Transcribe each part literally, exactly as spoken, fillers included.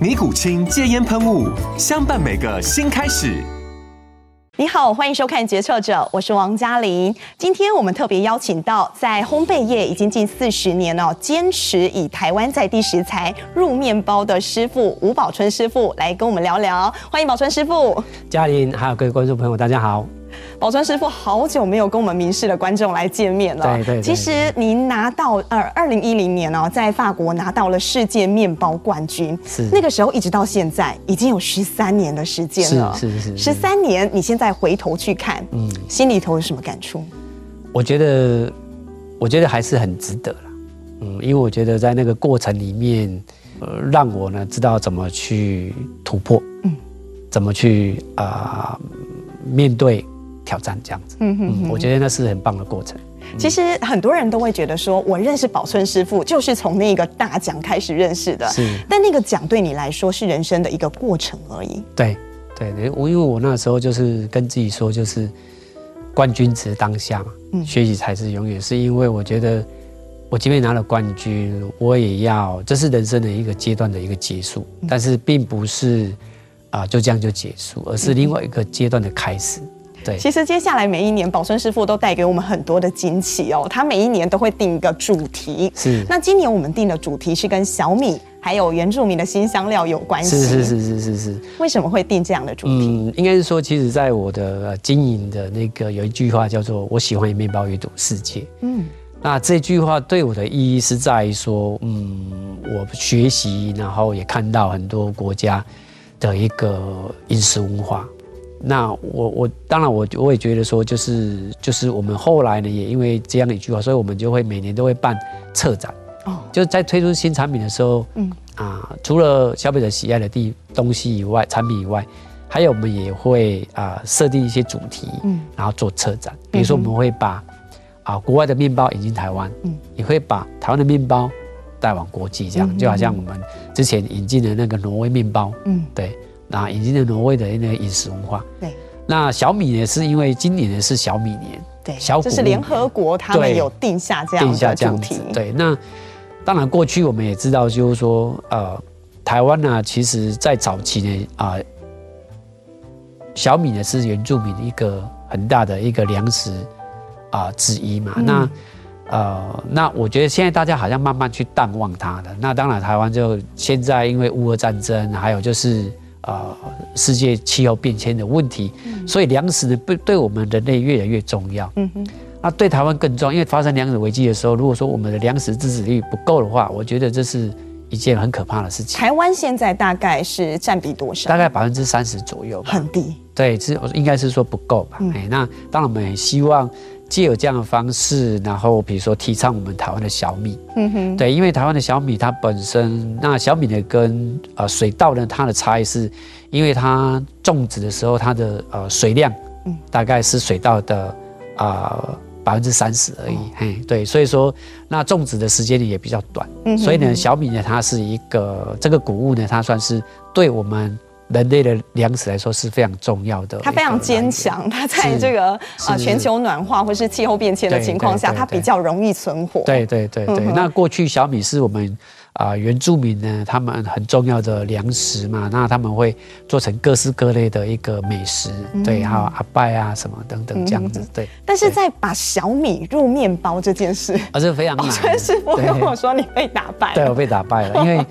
尼古清戒烟喷雾，相伴每个新开始。你好，欢迎收看《决策者》，我是王嘉玲。今天我们特别邀请到在烘焙业已经近四十年哦，坚持以台湾在地食材入面包的师傅吴宝春师傅来跟我们聊聊。欢迎宝春师傅。嘉玲，还有各位观众朋友，大家好。宝春师傅好久没有跟我们民视的观众来见面了。对 对, 对。其实您拿到呃二零一零年哦，在法国拿到了世界面包冠军。是。那个时候一直到现在，已经有十三年的时间了。是是 是, 是。十三年，你现在回头去看，嗯，心里头有什么感触？我觉得，我觉得还是很值得啦。嗯，因为我觉得在那个过程里面，呃，让我呢知道怎么去突破，嗯，怎么去啊、呃、面对。挑战这样子，嗯嗯，我觉得那是很棒的过程。其实很多人都会觉得说，我认识宝春师傅就是从那个大奖开始认识的，是。但那个奖对你来说是人生的一个过程而已。对对对，因为我那时候就是跟自己说，就是冠军只是当下嘛，嗯，学习才是永远。是因为我觉得我即便拿了冠军，我也要，这是人生的一个阶段的一个结束，嗯，但是并不是啊、呃、就这样就结束，而是另外一个阶段的开始。其实接下来每一年，宝春师傅都带给我们很多的惊喜哦。他每一年都会定一个主题，是。那今年我们定的主题是跟小米还有原住民的新香料有关系。是是是是是是。为什么会定这样的主题？嗯，应该是说，其实在我的经营的那个有一句话叫做“我喜欢以面包阅读世界”。嗯。那这句话对我的意义是在于说，嗯，我学习，然后也看到很多国家的一个饮食文化。那我我当然我我也觉得说，就是就是我们后来呢，也因为这样的一句话，所以我们就会每年都会办策展，哦，就是在推出新产品的时候，嗯啊、呃，除了消费者喜爱的地东西以外，产品以外，还有我们也会啊、呃、设定一些主题，嗯，然后做策展，比如说我们会把啊、呃、国外的面包引进台湾，嗯，也会把台湾的面包带往国际，这样，嗯，就好像我们之前引进的那个挪威面包，嗯，对。啊，引进了挪威的那个饮食文化。对，那小米呢？是因为今年呢是小米年，对，小谷物年，就是联合国他们有定下这样的主题。对，那当然过去我们也知道，就是说，呃，台湾呢，其实在早期呢，啊、呃，小米呢是原住民一个很大的一个粮食啊、呃、之一嘛。嗯、那呃，那我觉得现在大家好像慢慢去淡忘它了。那当然，台湾就现在因为乌俄战争，还有就是。呃，世界气候变迁的问题，嗯，所以粮食不对我们人类越来越重要。嗯哼，那对台湾更重要，因为发生粮食危机的时候，如果说我们的粮食自给率不够的话，我觉得这是一件很可怕的事情。台湾现在大概是占比多少？大概百分之三十左右吧，很低。对，是应该是说不够吧？嗯，那当然我们也希望藉由这样的方式，然后比如说提倡我们台湾的小米，嗯哼，对，因为台湾的小米它本身，那小米的跟呃水稻呢，它的差异是，因为它种植的时候它的呃水量，嗯，大概是水稻的啊百分之三十而已，嘿，对，所以说那种植的时间也比较短，嗯，所以呢小米呢它是一个这个谷物呢，它算是对我们。人类的粮食来说是非常重要的，它非常坚强，它在这个呃全球暖化或是气候变迁的情况下，它比较容易存活。对对对 对, 對、嗯。那过去小米是我们啊、呃、原住民呢，他们很重要的粮食嘛，那他们会做成各式各类的一个美食，嗯，对，还有阿拜啊什么等等这样子，嗯，对。但是在把小米入面包这件事，而是非常难。所以师傅跟我说你被打败了，对，我被打败了，因为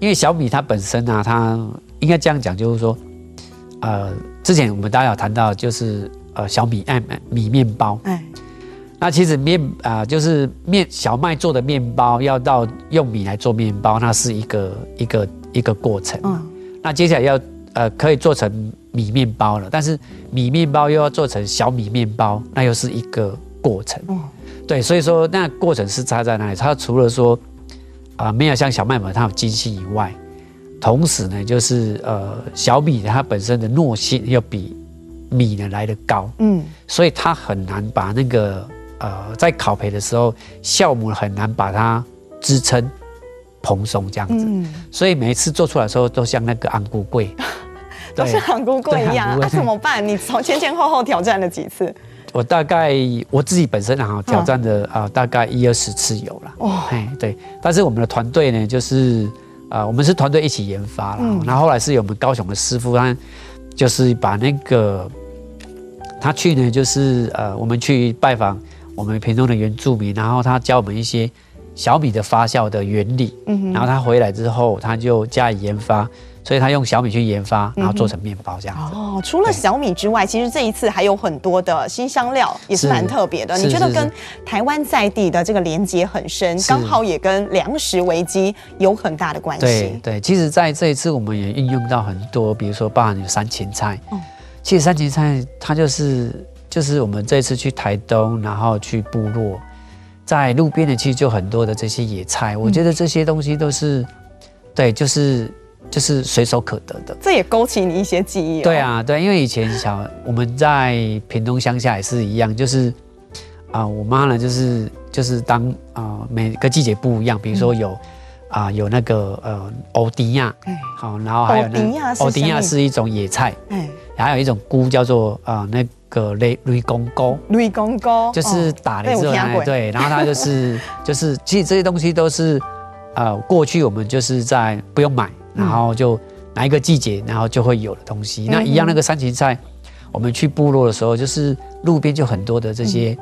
因为小米它本身啊，它应该这样讲，就是说，呃，之前我们大家有谈到，就是呃小米按米面包。哎，那其实面啊、呃、就是面小麦做的面包，要到用米来做面包，那是一个一个一个过程。嗯，那接下来要呃可以做成米面包了，但是米面包又要做成小米面包，那又是一个过程。嗯，对，所以说那过程是差在哪里？它除了说啊、呃、没有像小麦粉它有筋性以外，同时呢，就是呃小米它本身的糯性又比米呢来得高，嗯，所以它很难把那个呃在烤焙的时候酵母很难把它支撑蓬松这样子，嗯，所以每一次做出来的时候都像那个昂古粿，都是昂古粿一样，那、啊、怎么办？你从前前后后挑战了几次？我大概我自己本身啊挑战的啊、嗯呃、大概一二十次有了，哦，对，但是我们的团队呢就是。啊、呃，我们是团队一起研发啦，那、嗯、后来是有我们高雄的师傅，他就是把那个他去呢，就是呃，我们去拜访我们屏东的原住民，然后他教我们一些小米的发酵的原理，嗯，然后他回来之后，他就加以研发，所以他用小米去研发，然后做成面包这样子。哦，除了小米之外，其实这一次还有很多的新香料，也是蛮特别的。你觉得跟台湾在地的这个连结很深，刚好也跟粮食危机有很大的关系。对对，其实在这一次我们也运用到很多，比如说包含有山芹菜。嗯，其实山芹菜它就是就是我们这一次去台东，然后去部落，在路边的其实就很多的这些野菜，我觉得这些东西都是，对，就是。就是随手可得的，这也勾起你一些记忆。哦，对啊，对，因为以前小我们在屏东乡下也是一样，就是啊、呃，我妈呢就是就是当啊、呃、每个季节不一样，比如说有啊、呃、有那个呃欧迪亚，好，然后还有那欧迪亚是一种野菜，哎，还有一种菇叫做啊、呃、那个雷雷公菇，雷公菇就是打雷之后，哦，对，然后它就是就是其实这些东西都是啊、呃、过去我们就是在不用买。然后就哪一个季节，然后就会有的东西。那一样那个山芹菜，我们去部落的时候，就是路边就很多的这些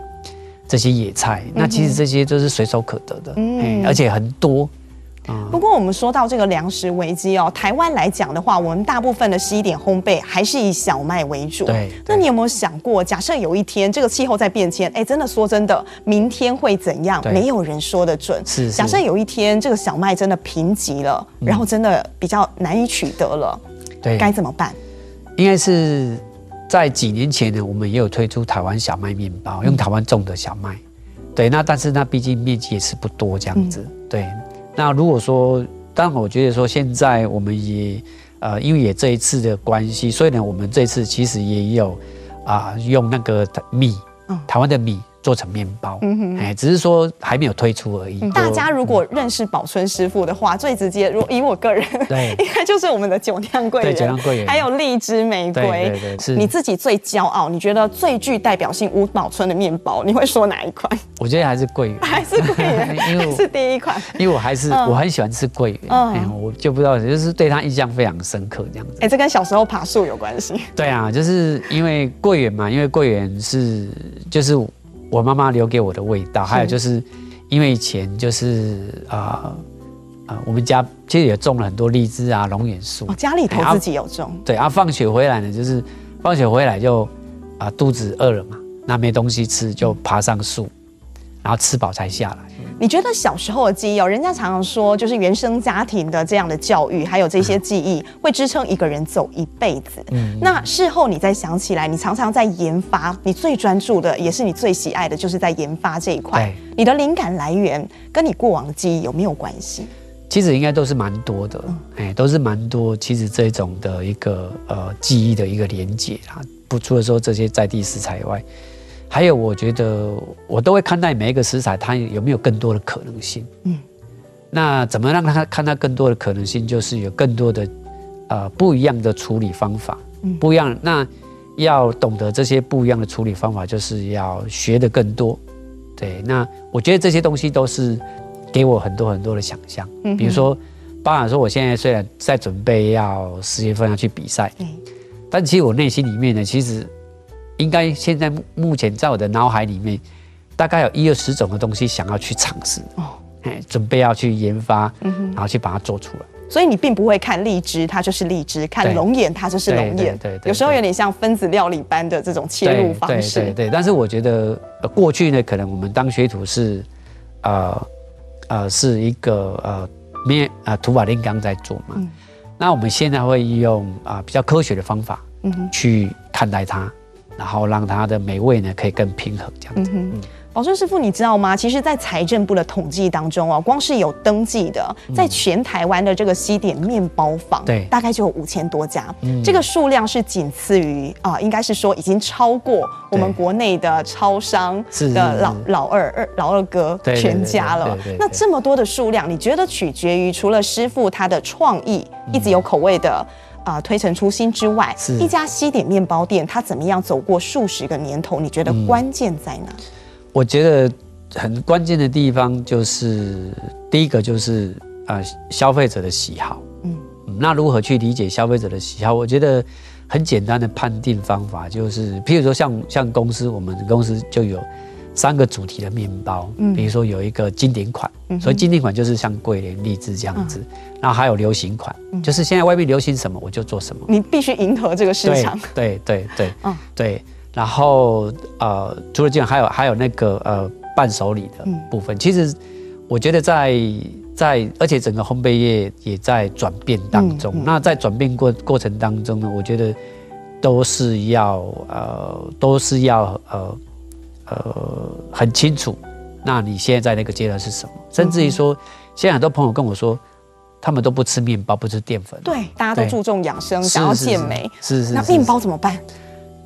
这些野菜。那其实这些都是随手可得的，嗯，而且很多。嗯，不过我们说到这个粮食危机哦，台湾来讲的话，我们大部分的西点烘焙还是以小麦为主。对，那你有没有想过，假设有一天这个气候在变迁，哎，真的说真的，明天会怎样？没有人说得准。是，假设有一天这个小麦真的贫瘠了，然后真的比较难以取得了，对，该怎么办？应该是在几年前呢，我们也有推出台湾小麦面包，用台湾种的小麦。对，那但是那毕竟面积也是不多这样子。对。那如果说，当然我觉得说，现在我们也，呃，因为也这一次的关系，所以呢，我们这次其实也有，啊、呃，用那个米，台湾的米做成面包，嗯哼，只是说还没有推出而已。嗯，大家如果认识宝春师傅的话，最直接，如果以我个人，对，应该就是我们的酒酿贵人，酒酿贵人，还有荔枝玫瑰，对对对，是。你自己最骄傲，你觉得最具代表性五宝春的面包，你会说哪一款？我觉得还是桂圆，还是桂圆，因为是第一款。因为我还是、嗯、我很喜欢吃桂圆，嗯欸，我就不知道，就是对它印象非常深刻这样子。哎、欸，这跟小时候爬树有关系。对啊，就是因为桂圆嘛，因为桂圆是就是我妈妈留给我的味道，还有就是因为以前就是啊、呃呃、我们家其实也种了很多荔枝啊、龙眼树，哦，家里头自己有种。欸啊、对啊，放学回来呢，就是放学回来就啊、呃、肚子饿了嘛，那没东西吃就爬上树。然后吃饱才下来。你觉得小时候的记忆哦，人家常常说，就是原生家庭的这样的教育，还有这些记忆，会支撑一个人走一辈子。嗯，那事后你再想起来，你常常在研发，你最专注的，也是你最喜爱的，就是在研发这一块。你的灵感来源跟你过往的记忆有没有关系？其实应该都是蛮多的，哎，都是蛮多。其实这种的一个呃记忆的一个连结啦，不除了说这些在地食材以外。还有，我觉得我都会看待每一个食材，它有没有更多的可能性。嗯，那怎么让它看到更多的可能性，就是有更多的呃不一样的处理方法，不一样。那要懂得这些不一样的处理方法，就是要学得更多。对，那我觉得这些东西都是给我很多很多的想象。嗯，比如说，包含说我现在虽然在准备要十月份要去比赛，嗯，但其实我内心里面呢，其实。应该现在目前在我的脑海里面，大概有一二十种的东西想要去尝试哦，哎，准备要去研发，然后去把它做出来。所以你并不会看荔枝，它就是荔枝；看龙眼，它就是龙眼。对，有时候有点像分子料理般的这种切入方式。对 对, 对, 对，但是我觉得过去呢，可能我们当学徒是，呃，呃，是一个呃面啊土法炼钢在做嘛。嗯、那我们现在会用啊、呃、比较科学的方法，嗯，去看待它，然后让它的美味呢可以更平衡这样子。嗯宝顺师傅，你知道吗？其实，在财政部的统计当中啊，光是有登记的，在全台湾的这个西点面包坊，对、嗯，大概就有五千多家，嗯、这个数量是仅次于啊、呃，应该是说已经超过我们国内的超商的老老二二老二哥全家了。那这么多的数量，你觉得取决于除了师傅他的创意，嗯、一直有口味的。啊、呃，推陈出新之外，一家西点面包店，它怎么样走过数十个年头？你觉得关键在哪？嗯、我觉得很关键的地方就是第一个就是啊、呃，消费者的喜好。嗯，那如何去理解消费者的喜好？我觉得很简单的判定方法就是，譬如说像像公司，我们公司就有三个主题的面包，嗯、比如说有一个经典款，嗯、所以经典款就是像桂林、荔枝这样子。嗯然后还有流行款，就是现在外面流行什么我就做什么，你必须迎合这个市场。对对对对、嗯、对。然后呃，除了这样，还有还有那个呃伴手礼的部分。嗯、其实我觉得在在，而且整个烘焙业也在转变当中。嗯嗯、那在转变过过程当中呢，我觉得都是要呃都是要呃呃很清楚，那你现在在那个阶段是什么？甚至于说，现在很多朋友跟我说。他们都不吃面包，不吃淀粉。对，大家都注重养生，想要健美。是 是, 是。那面包怎么办？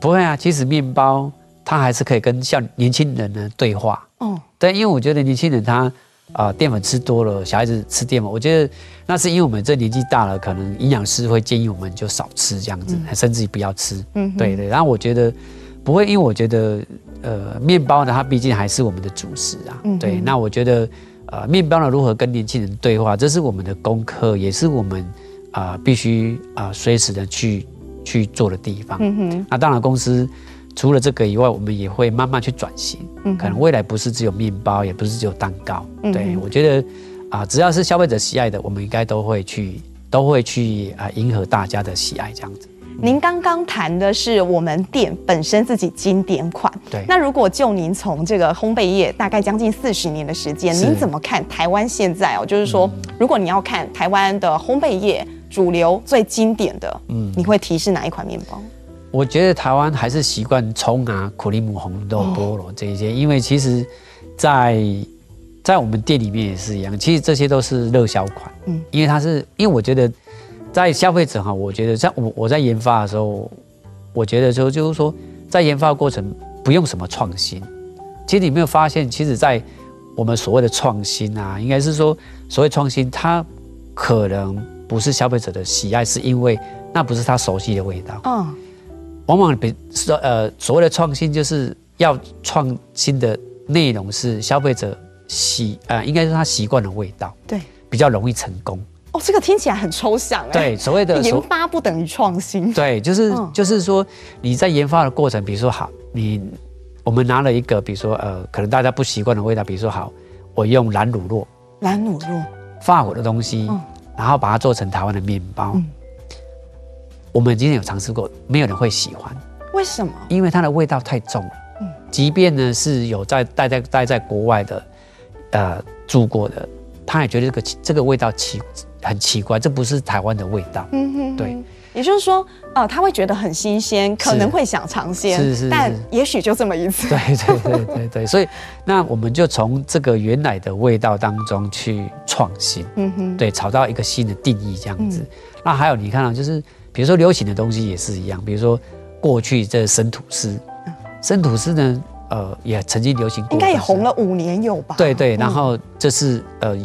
不会啊，其实面包它还是可以跟像年轻人呢对话。哦。但因为我觉得年轻人他啊淀粉吃多了，小孩子吃淀粉，我觉得那是因为我们这年纪大了，可能营养师会建议我们就少吃这样子，嗯、甚至不要吃。嗯。对对，然后我觉得不会，因为我觉得呃面包呢，它毕竟还是我们的主食啊。嗯、对，那我觉得。呃，面包呢如何跟年轻人对话，这是我们的功课，也是我们啊、呃、必须啊随时的去去做的地方。嗯、那当然，公司除了这个以外，我们也会慢慢去转型。嗯、可能未来不是只有面包，也不是只有蛋糕。嗯、对我觉得啊、呃，只要是消费者喜爱的，我们应该都会去都会去啊、呃、迎合大家的喜爱这样子。您刚刚谈的是我们店本身自己经典款，对。那如果就您从这个烘焙业大概将近四十年的时间，您怎么看台湾现在哦？就是说，嗯、如果你要看台湾的烘焙业主流最经典的，嗯，你会提示哪一款面包？我觉得台湾还是习惯葱啊、苦力姆、红豆、菠萝这一些，哦、因为其实在，在在我们店里面也是一样，其实这些都是热销款，嗯，因为它是，因为我觉得。在消费者哈，我觉得像我我在研发的时候，我觉得就就是说，在研发的过程不用什么创新。其实你没有发现，其实，在我们所谓的创新啊，应该是说所谓创新，它可能不是消费者的喜爱，是因为那不是他熟悉的味道。嗯，往往比呃所谓的创新，就是要创新的内容是消费者习呃应该是他习惯的味道，对，比较容易成功。哦，这个听起来很抽象哎。对，所谓的研发不等于创新。对，就是、嗯、就是说你在研发的过程，比如说好，你我们拿了一个，比如说呃，可能大家不习惯的味道，比如说好，我用蓝乳酪，蓝乳酪，法国的东西，嗯、然后把它做成台湾的面包。嗯、我们今天有尝试过，没有人会喜欢。为什么？因为它的味道太重了。嗯、即便呢是有在待在待在国外的，呃，住过的，他也觉得这个这个味道奇。很奇怪，这不是台湾的味道。嗯哼，对，也就是说，呃，他会觉得很新鲜，可能会想尝鲜，是是，但也许就这么一次。对对对对对，所以那我们就从这个原来的味道当中去创新，嗯哼，对，找到一个新的定义这样子。嗯、那还有你看到、啊，就是比如说流行的东西也是一样，比如说过去这生吐司，生吐司呢，呃，也曾经流行过，应该也红了五年有吧？对对，然后这是呃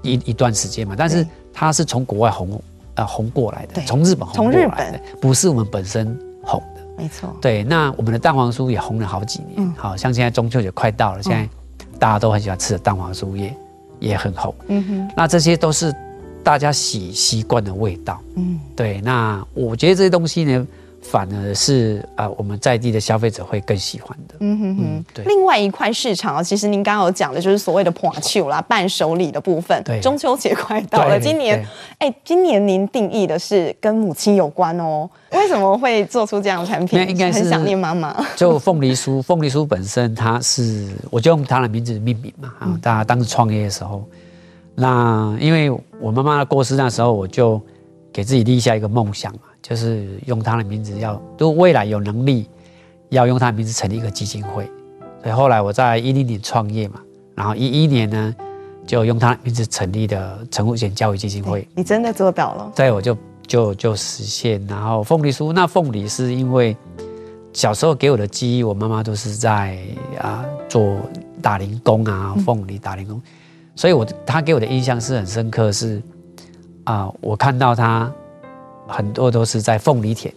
一一段时间嘛，但是。它是从国外红，呃，红过来的，从日本红过来的，不是我们本身红的，没错。对，那我们的蛋黄酥也红了好几年，嗯、好像现在中秋节快到了，现在大家都很喜欢吃的蛋黄酥也也很红。嗯哼，那这些都是大家喜习惯的味道。嗯，对，那我觉得这些东西呢，反而是啊、呃，我们在地的消费者会更喜欢的。嗯哼哼，嗯、对。另外一块市场啊，其实您刚刚有讲的就是所谓的伴手啦、伴手礼的部分。对。中秋节快到了，今年，哎、欸，今年您定义的是跟母亲有关哦。为什么会做出这样的产品？应该是很想念妈妈。就凤梨酥，凤梨酥本身它是，我就用它的名字命名嘛。啊，大家当时创业的时候，那因为我妈妈的过世那时候，我就给自己立下一个梦想嘛。就是用他的名字要，如果未来有能力，要用他的名字成立一个基金会。所以后来我在一零年创业嘛，然后一一年呢，就用他的名字成立的陈福全教育基金会。欸、你真的做到了？对，我就就就实现。然后凤梨酥，那凤梨是因为小时候给我的记忆，我妈妈都是在啊做打零工啊，凤梨打零工，嗯、所以我她给我的印象是很深刻是，是、呃、啊，我看到她。很多都是在凤梨田，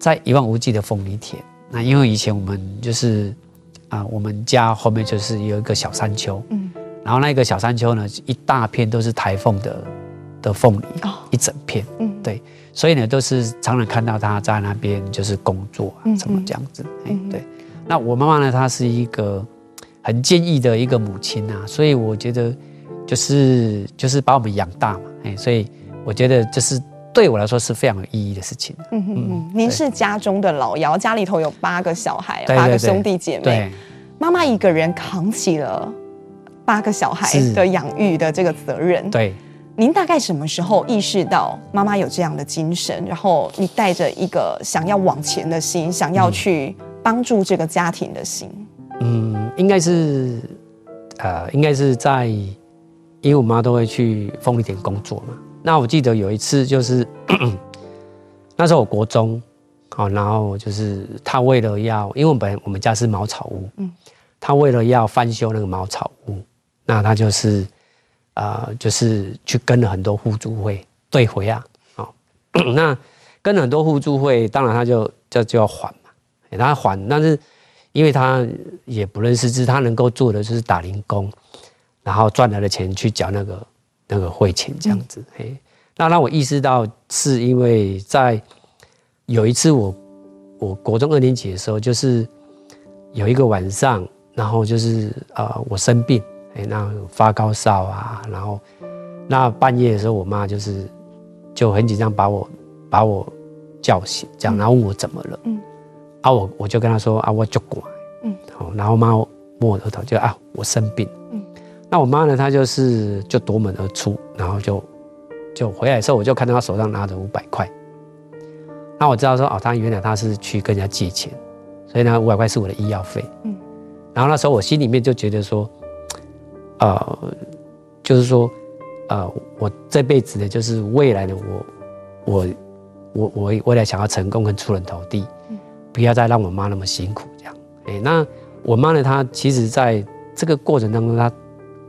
在一望无际的凤梨田。那因为以前我们就是啊、呃，我们家后面就是有一个小山丘，嗯，然后那个小山丘呢，一大片都是台凤的的凤梨，哦、一整片，嗯，对，所以呢，都是常常看到他在那边就是工作啊，什么这样子，哎、嗯嗯，对。那我妈妈呢，她是一个很坚毅的一个母亲啊，所以我觉得就是就是把我们养大嘛，哎，所以我觉得就是。对我来说是非常有意义的事情。嗯哼嗯，您是家中的老幺，家里头有八个小孩，八个兄弟姐妹，妈妈一个人扛起了八个小孩的养育的这个责任。对，您大概什么时候意识到妈妈有这样的精神？然后你带着一个想要往前的心，想要去帮助这个家庭的心。嗯，应该是，呃，应该是在，因为我妈都会去凤梨田工作嘛。那我记得有一次，就是那时候我国中，好，然后就是他为了要，因为我们本我们家是茅草屋，嗯，他为了要翻修那个茅草屋，那他就是呃，就是去跟了很多互助会对回啊，好，那跟了很多互助会，当然他就就就要还嘛，他还，但是因为他也不认识字，他能够做的就是打零工，然后赚来的钱去缴那个。那个汇钱这样子，嗯、那让我意识到，是因为在有一次我我国中二年级的时候，就是有一个晚上，然后就是呃我生病，哎，那发高烧啊，然后那半夜的时候，我妈就是就很紧张，把我把我叫醒，这样，然后问我怎么了，嗯，啊我我就跟她说啊我就乖，嗯，好，然后妈摸我额头就啊我生病。那我妈呢？她就是就夺门而出，然后就就回来的时候，我就看到她手上拿着五百块。那我知道说哦，她原来她是去跟人家借钱，所以呢，五百块是我的医药费。嗯。然后那时候我心里面就觉得说，呃，就是说，呃，我这辈子呢，就是未来的我，我我我未来想要成功跟出人头地，嗯、不要再让我妈那么辛苦这样。哎，那我妈呢？她其实在这个过程当中，她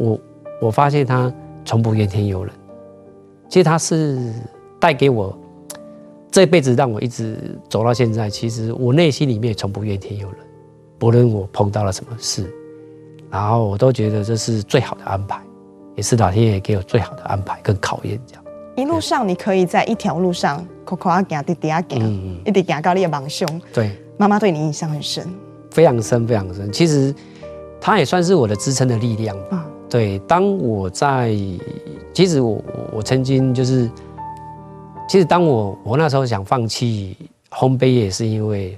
我我发现他从不怨天尤人，其实他是带给我这辈子让我一直走到现在。其实我内心里面也从不怨天尤人，不论我碰到了什么事，然后我都觉得这是最好的安排，也是老天爷给我最好的安排跟考验。这样一路上，你可以在一条路上口口啊行，滴滴啊行，一直行到你的梦想。对，妈妈对你印象很深，非常深，非常深。其实她也算是我的支撑的力量吧。嗯对，当我在，其实我我曾经就是，其实当我我那时候想放弃烘焙业，也是因为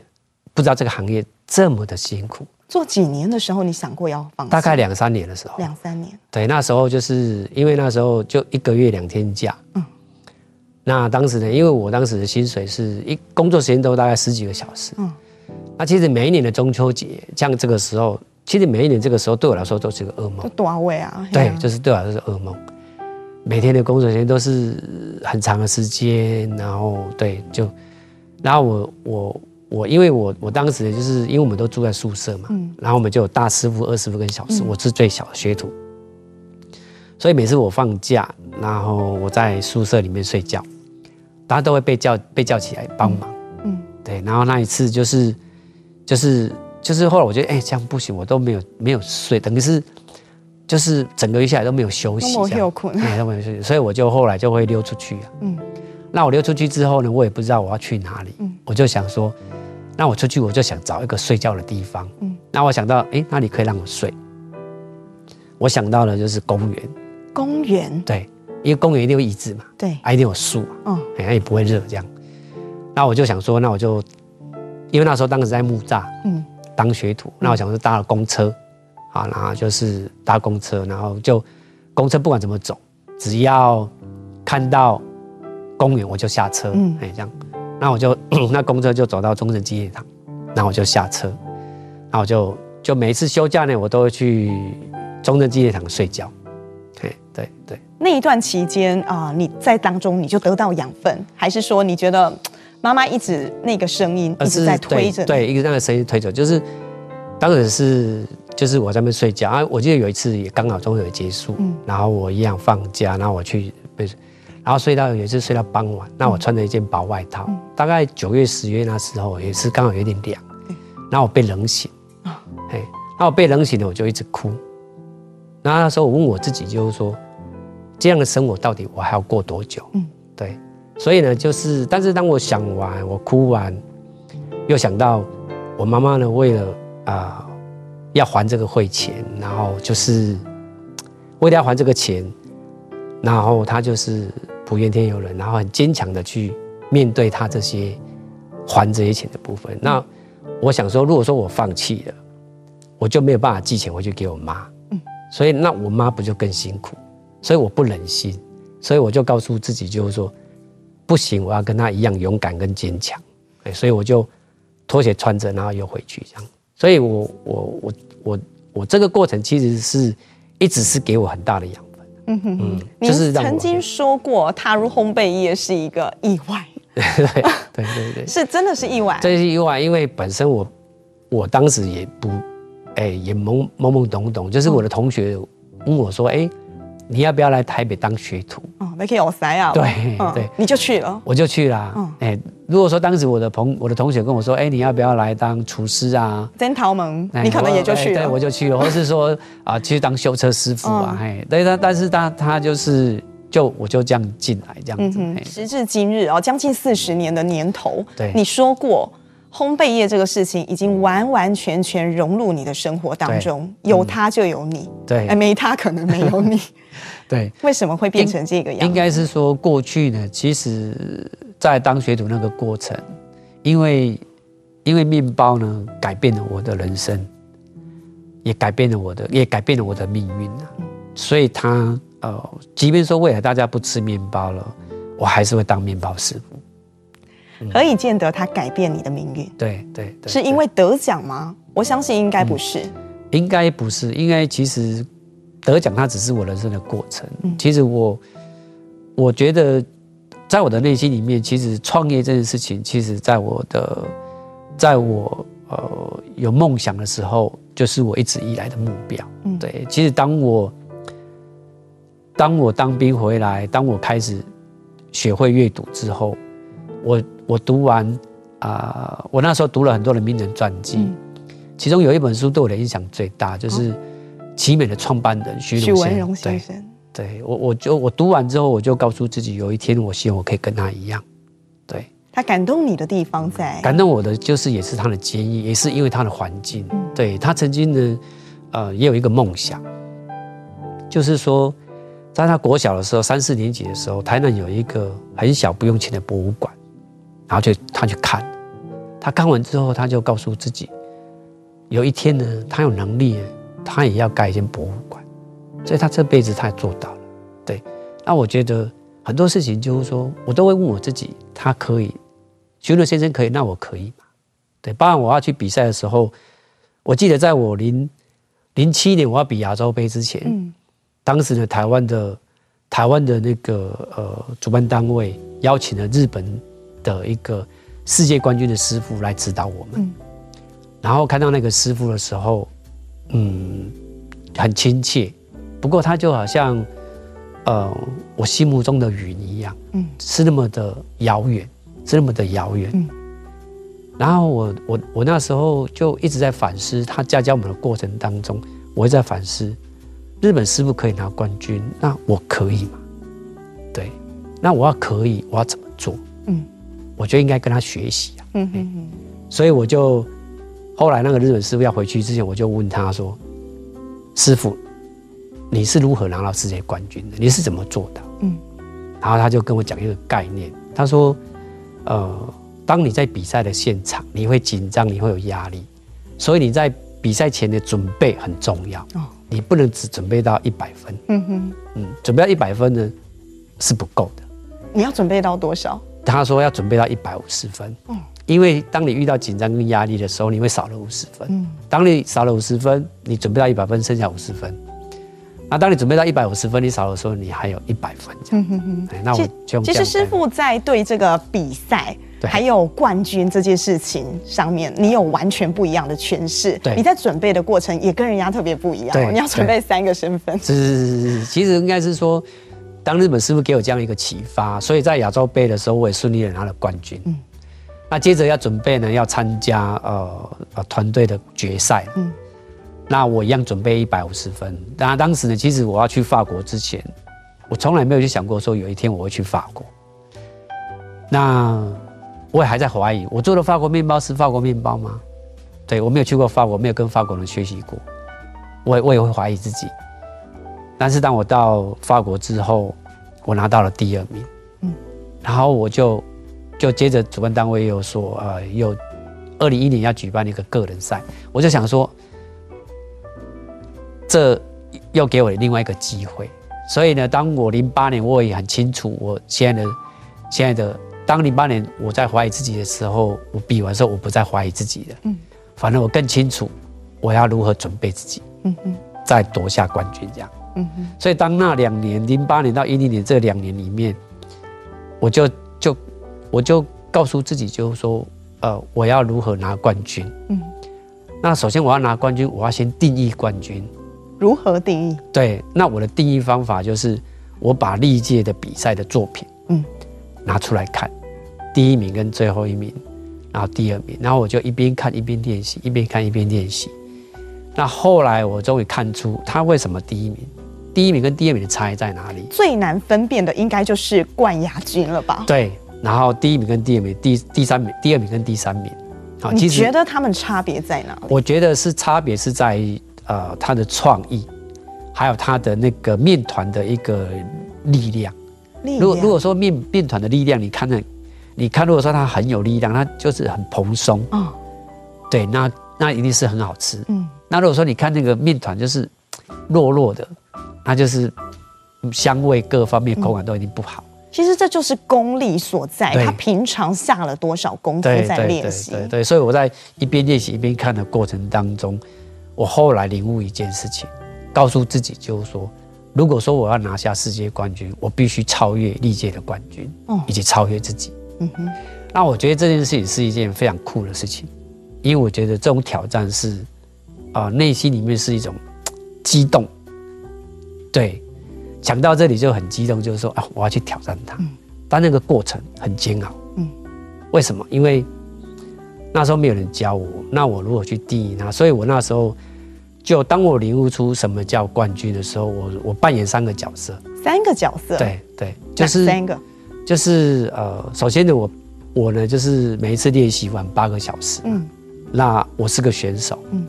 不知道这个行业这么的辛苦。做几年的时候，你想过要放弃？大概两三年的时候。两三年。对，那时候就是因为那时候就一个月两天假。嗯。那当时呢，因为我当时的薪水是一工作时间都大概十几个小时。嗯。那其实每一年的中秋节，像这个时候。其实每一年这个时候对我来说都是一个噩梦，多位啊，对，就是对我来说是噩梦。每天的工作时间都是很长的时间，然后对就，然后我我我，因为我我当时就是因为我们都住在宿舍嘛，嗯、然后我们就有大师傅、二师傅跟小师傅，嗯、我是最小的学徒，所以每次我放假，然后我在宿舍里面睡觉，大家都会被叫被叫起来帮忙，嗯，嗯对，然后那一次就是就是。就是后来我觉得，哎、欸，这样不行，我都没有没有睡，等于是就是整个月下来都没有休息，都没有困，哎，都没有休息，所以我就后来就会溜出去啊，嗯，那我溜出去之后呢，我也不知道我要去哪里，嗯、我就想说，那我出去我就想找一个睡觉的地方，嗯、那我想到，哎、欸，哪里可以让我睡？我想到的就是公园。公园？对，因为公园一定有椅子嘛，对，啊，一定有树嘛，嗯，哎、欸，也不会热这样。那我就想说，那我就，因为那时候当时在木栅，嗯，当学徒，那我想说搭了公车，啊，然后就是搭公车，然后就公车不管怎么走，只要看到公园我就下车，嗯，哎、欸、这样，那我就那公车就走到中正纪念堂，那我就下车，那我就就每一次休假呢，我都会去中正纪念堂睡觉，对对对。那一段期间啊、呃，你在当中你就得到养分，还是说你觉得？妈妈一直那个声音一直在推着，对，一直那个声音推着，就是当时是就是我在那边睡觉啊。我记得有一次也刚好中午也结束，嗯、然后我一样放假，然后我去，然后睡到有一次睡到傍晚，那我穿着一件薄外套，嗯、大概九月十月那时候也是刚好有点凉，嗯、然后我被冷醒，啊、哦，哎，那我被冷醒了，我就一直哭。然后那时候我问我自己，就是说这样的生活到底我还要过多久？嗯，对。所以呢，就是，但是当我想完，我哭完，又想到我妈妈呢，为了啊、呃、要还这个汇钱，然后就是为了要还这个钱，然后她就是不怨天尤人，然后很坚强的去面对她这些还这些钱的部分。那我想说，如果说我放弃了，我就没有办法寄钱回去给我妈，嗯，所以那我妈不就更辛苦？所以我不忍心，所以我就告诉自己，就是说。不行，我要跟他一样勇敢跟坚强，所以我就拖鞋穿着，然后又回去这样。所以我，我我我我这个过程其实是一直是给我很大的养分。嗯哼哼，嗯，就是曾经说过，踏入烘焙业是一个意外。对对对对，是真的是意外。这是意外，因为本身我我当时也不，哎、欸，也懵懵懵懂懂，就是我的同学问我说，哎、欸。你要不要来台北当学徒？哦，没去有塞啊！对对，你就去了，我就去啦。嗯，哎，如果说当时我的朋我的同学跟我说，哎，你要不要来当厨师啊？真桃门，你可能也就去了，对，我就去了，或是说啊，去当修车师傅啊，哎，对，但但是他他就是就我就这样进来这样子。时至今日啊，将近四十年的年头，对，你说过。烘焙业这个事情已经完完全全融入你的生活当中，有它就有你，对，哎，没它可能没有你，对。为什么会变成这个样子？应该是说过去呢，其实，在当学徒那个过程，因为因为面包呢，改变了我的人生，也改变了我的，也改变了我的命运啊。所以它呃，即便说未来大家不吃面包了，我还是会当面包师傅。何以见得它改变你的命运？对对对，是因为得奖吗？我相信应该不是，嗯、应该不是，因为其实得奖它只是我人生的过程。嗯、其实我我觉得，在我的内心里面，其实创业这件事情，其实在我的在我呃有梦想的时候，就是我一直以来的目标。嗯、对，其实当我当我当兵回来，当我开始学会阅读之后，我。我读完啊、呃，我那时候读了很多的名人传记，嗯、其中有一本书对我的影响最大，就是奇美的创办人徐荣先生。对，对我，我就我读完之后，我就告诉自己，有一天我希望我可以跟他一样。对，他感动你的地方在？感动我的就是也是他的建议，也是因为他的环境。嗯、对他曾经呢，呃，也有一个梦想，就是说，在他国小的时候，三四年级的时候，台南有一个很小不用钱的博物馆。然后就他去看，他看完之后，他就告诉自己，有一天呢，他有能力，他也要盖一间博物馆，所以他这辈子他也做到了。对，那我觉得很多事情就是说，我都会问我自己，他可以，徐伦先生可以，那我可以吗？对，包含我要去比赛的时候，我记得在我零零七年我要比亚洲杯之前，嗯、当时呢，台湾的台湾的那个呃主办单位邀请了日本。的一个世界冠军的师傅来指导我们，嗯、然后看到那个师傅的时候，嗯，很亲切。不过他就好像，呃，我心目中的云一样，嗯，是那么的遥远，是那么的遥远。嗯、然后我我我那时候就一直在反思，他教教我们的过程当中，我一直在反思，日本师傅可以拿冠军，那我可以吗？对，那我要可以，我要怎么？做，嗯，我就应该跟他学习啊，嗯嗯嗯。所以我就后来那个日本师傅要回去之前，我就问他说：“师傅，你是如何拿到世界冠军的？你是怎么做到？”嗯，然后他就跟我讲一个概念，他说：“呃，当你在比赛的现场，你会紧张，你会有压力，所以你在比赛前的准备很重要。哦，你不能只准备到一百分。嗯哼，嗯，准备到一百分呢是不够的。你要准备到多少？”他说要准备到一百五十分。嗯。因为当你遇到紧张跟压力的时候，你会少了五十分。嗯，当你少了五十分，你准备到一百分，剩下五十分。那当你准备到一百五十分，你少的时候，你还有一百分这样。嗯哼，那我就用这样。其实师傅在对这个比赛还有冠军这件事情上面，你有完全不一样的诠释。对，你在准备的过程也跟人家特别不一样。你要准备三个身份。是是是是，其实应该是说，当日本师傅给我这样一个启发，所以在亚洲杯的时候，我也顺利的拿了冠军。嗯。那接着要准备呢，要参加呃呃团队的决赛。嗯，那我一样准备一百五十分。那当时呢，其实我要去法国之前，我从来没有去想过说有一天我会去法国。那我也还在怀疑，我做的法国面包是法国面包吗？对，我没有去过法国，没有跟法国人学习过，我我也会怀疑自己。但是当我到法国之后，我拿到了第二名。嗯，然后我就。就接着主办单位又说，呃，又二零一零要举办一个个人赛，我就想说，这又给我另外一个机会。所以呢，当我零八年，我也很清楚，我现在的现在的，当零八年我在怀疑自己的时候，我比完之后，我不再怀疑自己了。嗯，反正我更清楚我要如何准备自己，嗯嗯，再夺下冠军这样。嗯嗯，所以当那两年，零八年到一零年这两年里面，我就就。我就告诉自己，就是说，呃，我要如何拿冠军。嗯，那首先我要拿冠军，我要先定义冠军。如何定义？对，那我的定义方法就是，我把历届的比赛的作品，嗯，拿出来看，第一名跟最后一名，然后第二名，然后我就一边看一边练习，一边看一边练习。那后来我终于看出他为什么第一名。第一名跟第二名的差异在哪里？最难分辨的应该就是冠亚军了吧？对。然后第一名跟第二名，第第三名，第二名跟第三名，好，你觉得他们差别在哪里？我觉得是差别是在呃他的创意，还有他的那个面团的一个力量。力量如果如果说面面团的力量，你看呢？你看，如果说它很有力量，它就是很蓬松，嗯、哦，对，那那一定是很好吃。嗯，那如果说你看那个面团就是弱弱的，它就是香味各方面口感都一定不好。嗯，其实这就是功力所在，他平常下了多少功夫在练习。对 对, 对, 对，所以我在一边练习一边看的过程当中，我后来领悟一件事情，告诉自己就是说，如果说我要拿下世界冠军，我必须超越历届的冠军，哦，以及超越自己。嗯哼，那我觉得这件事情是一件非常酷的事情，因为我觉得这种挑战是，啊、呃，内心里面是一种激动，对。讲到这里就很激动，就是说啊，我要去挑战他，嗯，但那个过程很煎熬。嗯，为什么？因为那时候没有人教我，那我如何去定义它？所以我那时候就当我领悟出什么叫冠军的时候，我我扮演三个角色。三个角色？对对，就是三个，就是呃，首先呢，我我呢就是每一次练习玩八个小时，嗯，那我是个选手，嗯。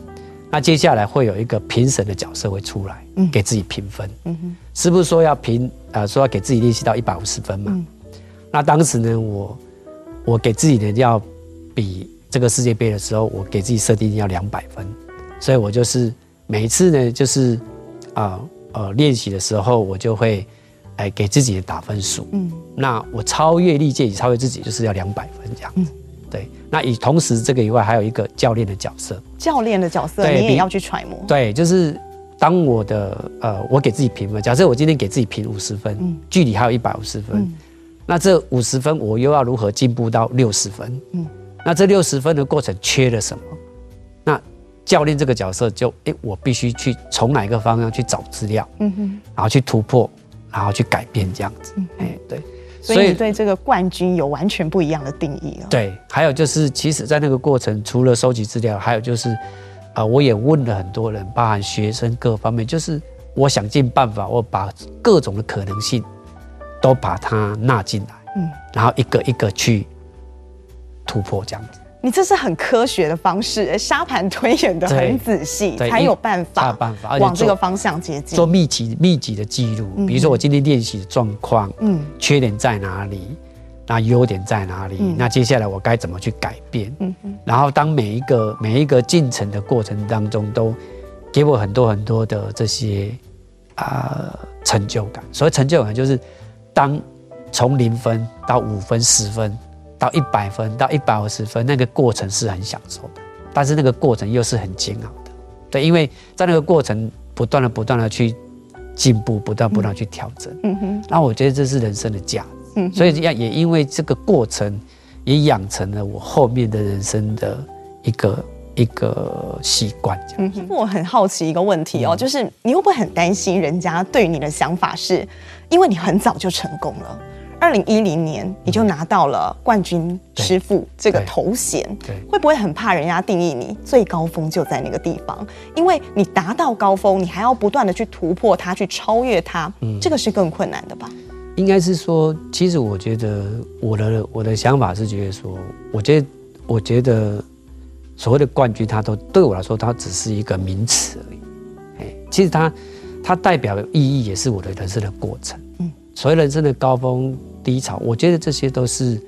那接下来会有一个评审的角色会出来，嗯，给自己评分。嗯哼，师傅说要评，呃，说要给自己练习到一百五十分嘛。嗯，那当时呢，我我给自己呢要比这个世界杯的时候，我给自己设定要两百分，所以我就是每一次呢，就是啊呃练习的时候，我就会哎给自己的打分数。嗯，那我超越历届，超越自己就是要两百分这样子。嗯，对，那以同时这个以外，还有一个教练的角色。教练的角色，你也要去揣摩。对，就是当我的呃，我给自己评分，假设我今天给自己评五十分，嗯，距离还有一百五十分，嗯，那这五十分我又要如何进步到六十分？嗯，那这六十分的过程缺了什么？那教练这个角色就，哎、欸，我必须去从哪一个方向去找资料，嗯哼，然后去突破，然后去改变这样子。哎、嗯，对。所以你对这个冠军有完全不一样的定义了。对，还有就是，其实，在那个过程，除了收集资料，还有就是，呃，我也问了很多人，包含学生各方面，就是我想尽办法，我把各种的可能性都把它纳进来。嗯，然后一个一个去突破这样子。你这是很科学的方式，沙盘推演的很仔细，才有办法，才有办法往这个方向接近。做密集密集的记录，比如说我今天练习的状况，嗯，缺点在哪里，那优点在哪里，嗯、那接下来我该怎么去改变？嗯嗯。然后当每一个每一个进程的过程当中，都给我很多很多的这些啊、呃、成就感。所谓成就感，就是当从零分到五分、十分。到一百分，到一百五十分，那个过程是很享受的，但是那个过程又是很煎熬的，对，因为在那个过程不断的、不断的去进步，不断不断地去调整，嗯哼，那我觉得这是人生的价值，嗯，所以也因为这个过程，也养成了我后面的人生的一个。一个习惯。嗯，我很好奇一个问题哦，就是你会不会很担心人家对你的想法是，因为你很早就成功了，二零一零年你就拿到了冠军师傅这个头衔，会不会很怕人家定义你最高峰就在那个地方？因为你达到高峰，你还要不断的去突破它，去超越它，这个是更困难的吧？应该是说，其实我觉得我的我的想法是觉得说，我觉得我觉得。所谓的冠军，它都对我来说，它只是一个名词而已。其实它，它代表的意义也是我的人生的过程。嗯，所谓人生的高峰、低潮，我觉得这些都是，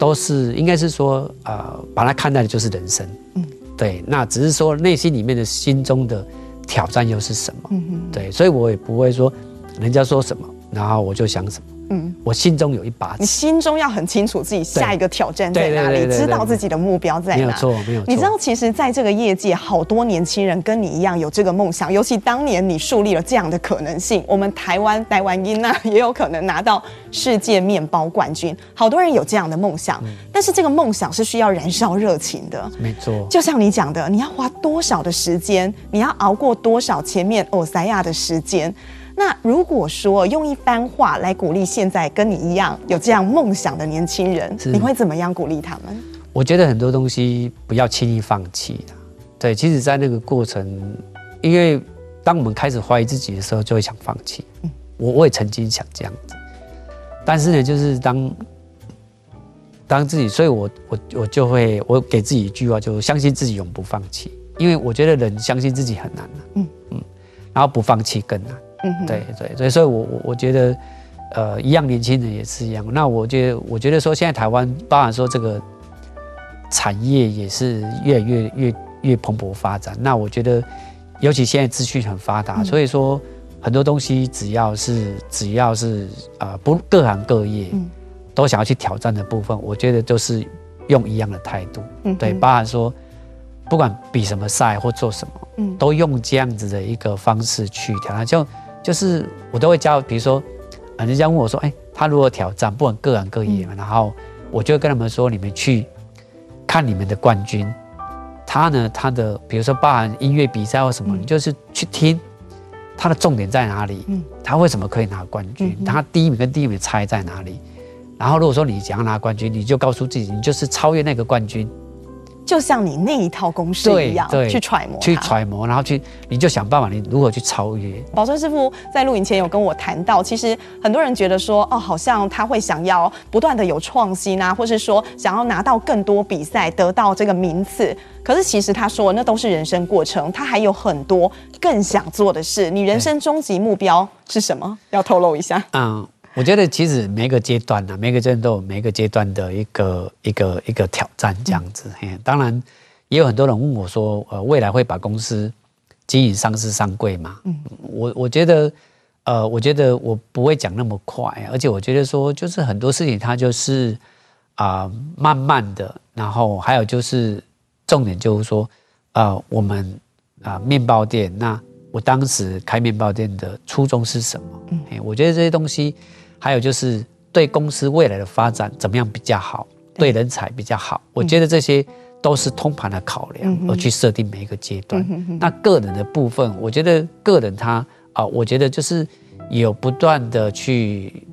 都是应该是说，呃，把它看待的就是人生。嗯，对。那只是说内心里面的心中的挑战又是什么？嗯，对。所以我也不会说人家说什么，然后我就想什么。嗯，我心中有一把尺，你心中要很清楚自己下一个挑战在哪里，知道自己的目标在哪。没有错，没有错。你知道，其实在这个业界，好多年轻人跟你一样有这个梦想，尤其当年你树立了这样的可能性，我们台湾台湾囡仔也有可能拿到世界面包冠军。好多人有这样的梦想，嗯、但是这个梦想是需要燃烧热情的。没错，就像你讲的，你要花多少的时间，你要熬过多少前面偶塞亚的时间。那如果说用一番话来鼓励现在跟你一样有这样梦想的年轻人，你会怎么样鼓励他们？我觉得很多东西不要轻易放弃啦。对，其实，在那个过程，因为当我们开始怀疑自己的时候，就会想放弃。嗯，我我也曾经想这样子，但是呢，就是当当自己，所以我我我就会，我给自己一句话，就相信自己，永不放弃。因为我觉得人相信自己很难啊。嗯嗯，然后不放弃更难。嗯，对对对，所以我我我觉得，呃，一样年轻人也是一样。那我觉得，我觉得说现在台湾，包含说这个产业也是越来越越越蓬勃发展。那我觉得，尤其现在资讯很发达，所以说很多东西只要是只要是呃不各行各业都想要去挑战的部分，我觉得都是用一样的态度。嗯，对，包含说。不管比什么赛或做什么，都用这样子的一个方式去挑战。就就是我都会教，比如说，人家问我说：“哎、欸，他如何挑战？不管各行各业嘛。”然后我就会跟他们说：“你们去看你们的冠军，他呢，他的比如说包含音乐比赛或什么，你就是去听他的重点在哪里，他为什么可以拿冠军，他第一名跟第一名差异在哪里。然后如果说你想要拿冠军，你就告诉自己，你就是超越那个冠军。”就像你那一套公式一样，去揣摩，去揣摩，然后去，你就想办法，你如何去超越。宝川师傅在录影前有跟我谈到，其实很多人觉得说，哦，好像他会想要不断的有创新啊，或是说想要拿到更多比赛，得到这个名次。可是其实他说，那都是人生过程，他还有很多更想做的事。你人生终极目标是什么？要透露一下。嗯。我觉得其实每个阶段呢、啊，每个阶段都有每个阶段的一个一个一个挑战这样子。当然，也有很多人问我说，呃，未来会把公司经营上市上柜吗？嗯，我我觉得，呃，我觉得我不会讲那么快，而且我觉得说，就是很多事情它就是啊、呃，慢慢的，然后还有就是重点就是说，呃，我们啊、呃、面包店，那我当时开面包店的初衷是什么？嗯，我觉得这些东西。还有就是对公司未来的发展怎么样比较好，对人才比较好，我觉得这些都是通盘的考量，而去设定每一个阶段。那个人的部分，我觉得个人他啊，我觉得就是有不断的去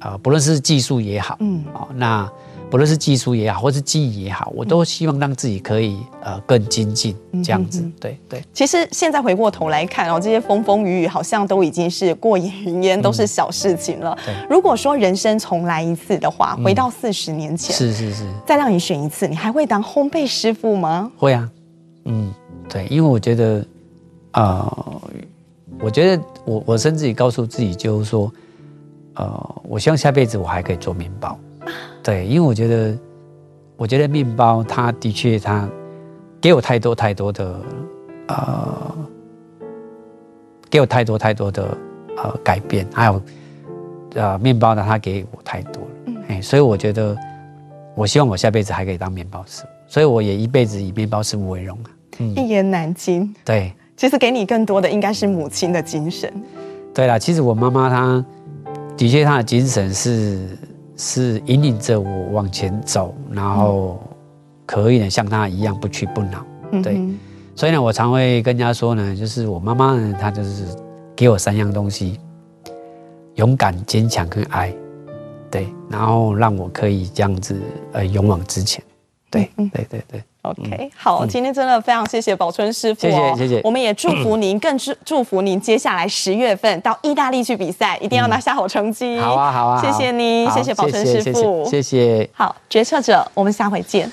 啊，不论是技术也好，嗯，那不论是技术也好，或是技艺也好，我都希望让自己可以呃更精进这样子。对对。其实现在回过头来看哦，这些风风雨雨好像都已经是过眼云烟，都是小事情了。如果说人生重来一次的话，回到四十年前，是是是，再让你选一次，你还会当烘焙师傅吗？会啊，嗯，对，因为我觉得啊、呃，我觉得我我甚至也告诉自己，就是说。呃，我希望下辈子我还可以做面包，对，因为我觉得，我觉得面包它的确它给我太多太多的呃，给我太多太多的呃改变，还有呃面包呢它给我太多了，哎、嗯，所以我觉得我希望我下辈子还可以当面包师，所以我也一辈子以面包师傅为荣啊，嗯、一言难尽。对，其实给你更多的应该是母亲的精神。对啦，其实我妈妈她。的确，他的精神是是引领着我往前走，然后可以呢像他一样不屈不挠。对，嗯、所以呢，我常会跟人家说呢，就是我妈妈呢，她就是给我三样东西：勇敢、坚强跟爱。对，然后让我可以这样子呃勇往直前。对，嗯、对对对。OK， 好，今天真的非常谢谢宝春师傅、哦，谢谢谢谢，我们也祝福您，更祝福您接下来十月份到意大利去比赛，一定要拿下好成绩。嗯、好啊好啊，谢谢您，谢谢宝春师傅，谢谢。好，决策者，我们下回见。